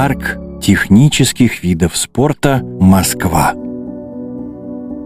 Парк технических видов спорта «Москва».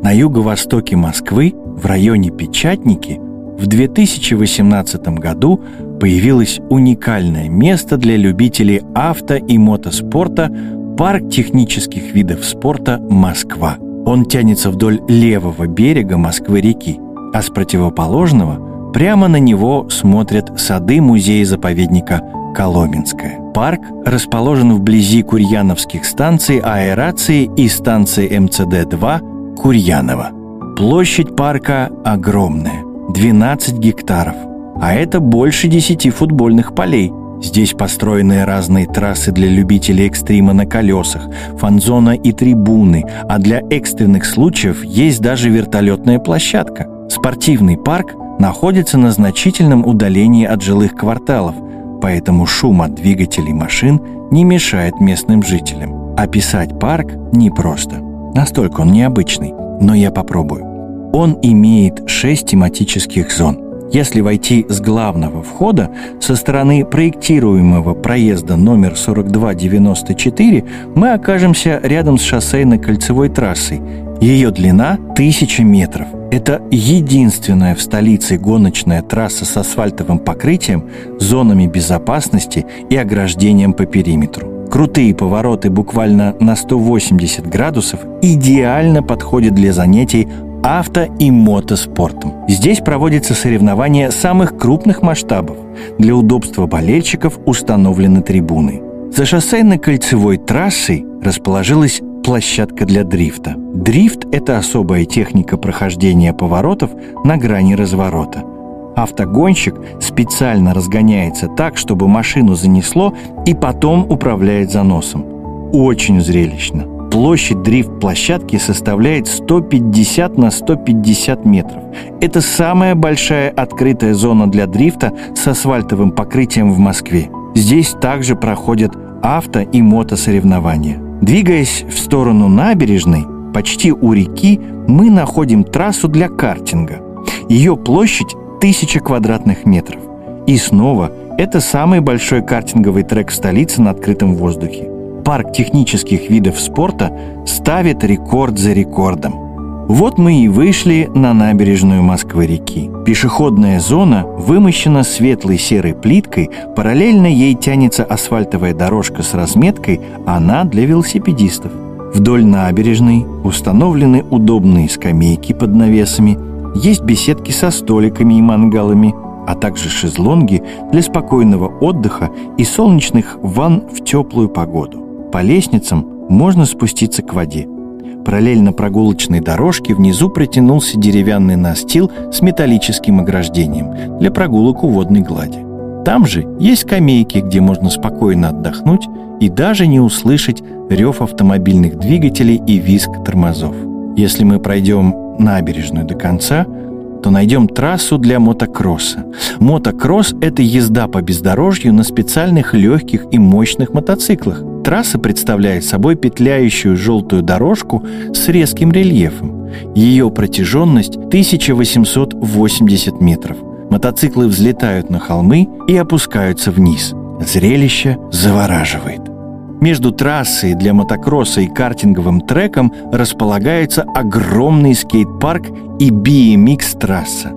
На юго-востоке Москвы, в районе Печатники, в 2018 году появилось уникальное место для любителей авто- и мотоспорта – Парк технических видов спорта «Москва». Он тянется вдоль левого берега Москвы-реки, а с противоположного прямо на него смотрят сады музея-заповедника «Коломенское». Парк расположен вблизи Курьяновских станций аэрации и станции МЦД-2 Курьяново. Площадь парка огромная – 12 гектаров, а это больше 10 футбольных полей. Здесь построены разные трассы для любителей экстрима на колесах, фан-зона и трибуны, а для экстренных случаев есть даже вертолетная площадка. Спортивный парк находится на значительном удалении от жилых кварталов, поэтому шум от двигателей машин не мешает местным жителям. Описать парк непросто, настолько он необычный, но я попробую. Он имеет 6 тематических зон. Если войти с главного входа, со стороны проектируемого проезда номер 4294 мы окажемся рядом с шоссейно-кольцевой трассой. Ее длина – 1000 метров. Это единственная в столице гоночная трасса с асфальтовым покрытием, зонами безопасности и ограждением по периметру. Крутые повороты буквально на 180 градусов идеально подходят для занятий авто- и мотоспортом. Здесь проводятся соревнования самых крупных масштабов. Для удобства болельщиков установлены трибуны. За шоссейно-кольцевой трассой расположилась площадка для дрифта. Дрифт – это особая техника прохождения поворотов на грани разворота. Автогонщик специально разгоняется так, чтобы машину занесло, и потом управляет заносом. Очень зрелищно. Площадь дрифт-площадки составляет 150 на 150 метров. Это самая большая открытая зона для дрифта с асфальтовым покрытием в Москве. Здесь также проходят авто- и мотосоревнования. Двигаясь в сторону набережной, почти у реки, мы находим трассу для картинга. Ее площадь 1000 квадратных метров. И снова это самый большой картинговый трек в столице на открытом воздухе. Парк технических видов спорта ставит рекорд за рекордом. Вот мы и вышли на набережную Москвы-реки. Пешеходная зона вымощена светлой серой плиткой, параллельно ей тянется асфальтовая дорожка с разметкой, она для велосипедистов. Вдоль набережной установлены удобные скамейки под навесами, есть беседки со столиками и мангалами, а также шезлонги для спокойного отдыха и солнечных ванн в теплую погоду. По лестницам можно спуститься к воде. Параллельно прогулочной дорожке внизу протянулся деревянный настил с металлическим ограждением для прогулок у водной глади. Там же есть скамейки, где можно спокойно отдохнуть и даже не услышать рев автомобильных двигателей и визг тормозов. Если мы пройдем набережную до конца, то найдем трассу для мотокросса. Мотокросс – это езда по бездорожью на специальных легких и мощных мотоциклах. Трасса представляет собой петляющую желтую дорожку с резким рельефом. Ее протяженность 1880 метров. Мотоциклы взлетают на холмы и опускаются вниз. Зрелище завораживает. Между трассой для мотокросса и картинговым треком располагается огромный скейт-парк и BMX-трасса.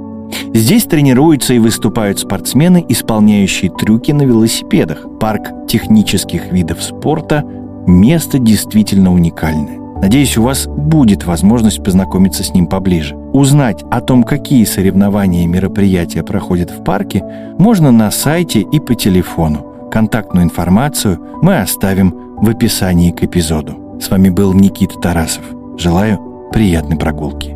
Здесь тренируются и выступают спортсмены, исполняющие трюки на велосипедах. Парк технических видов спорта – место действительно уникальное. Надеюсь, у вас будет возможность познакомиться с ним поближе. Узнать о том, какие соревнования и мероприятия проходят в парке, можно на сайте и по телефону. Контактную информацию мы оставим в описании к эпизоду. С вами был Никита Тарасов. Желаю приятной прогулки.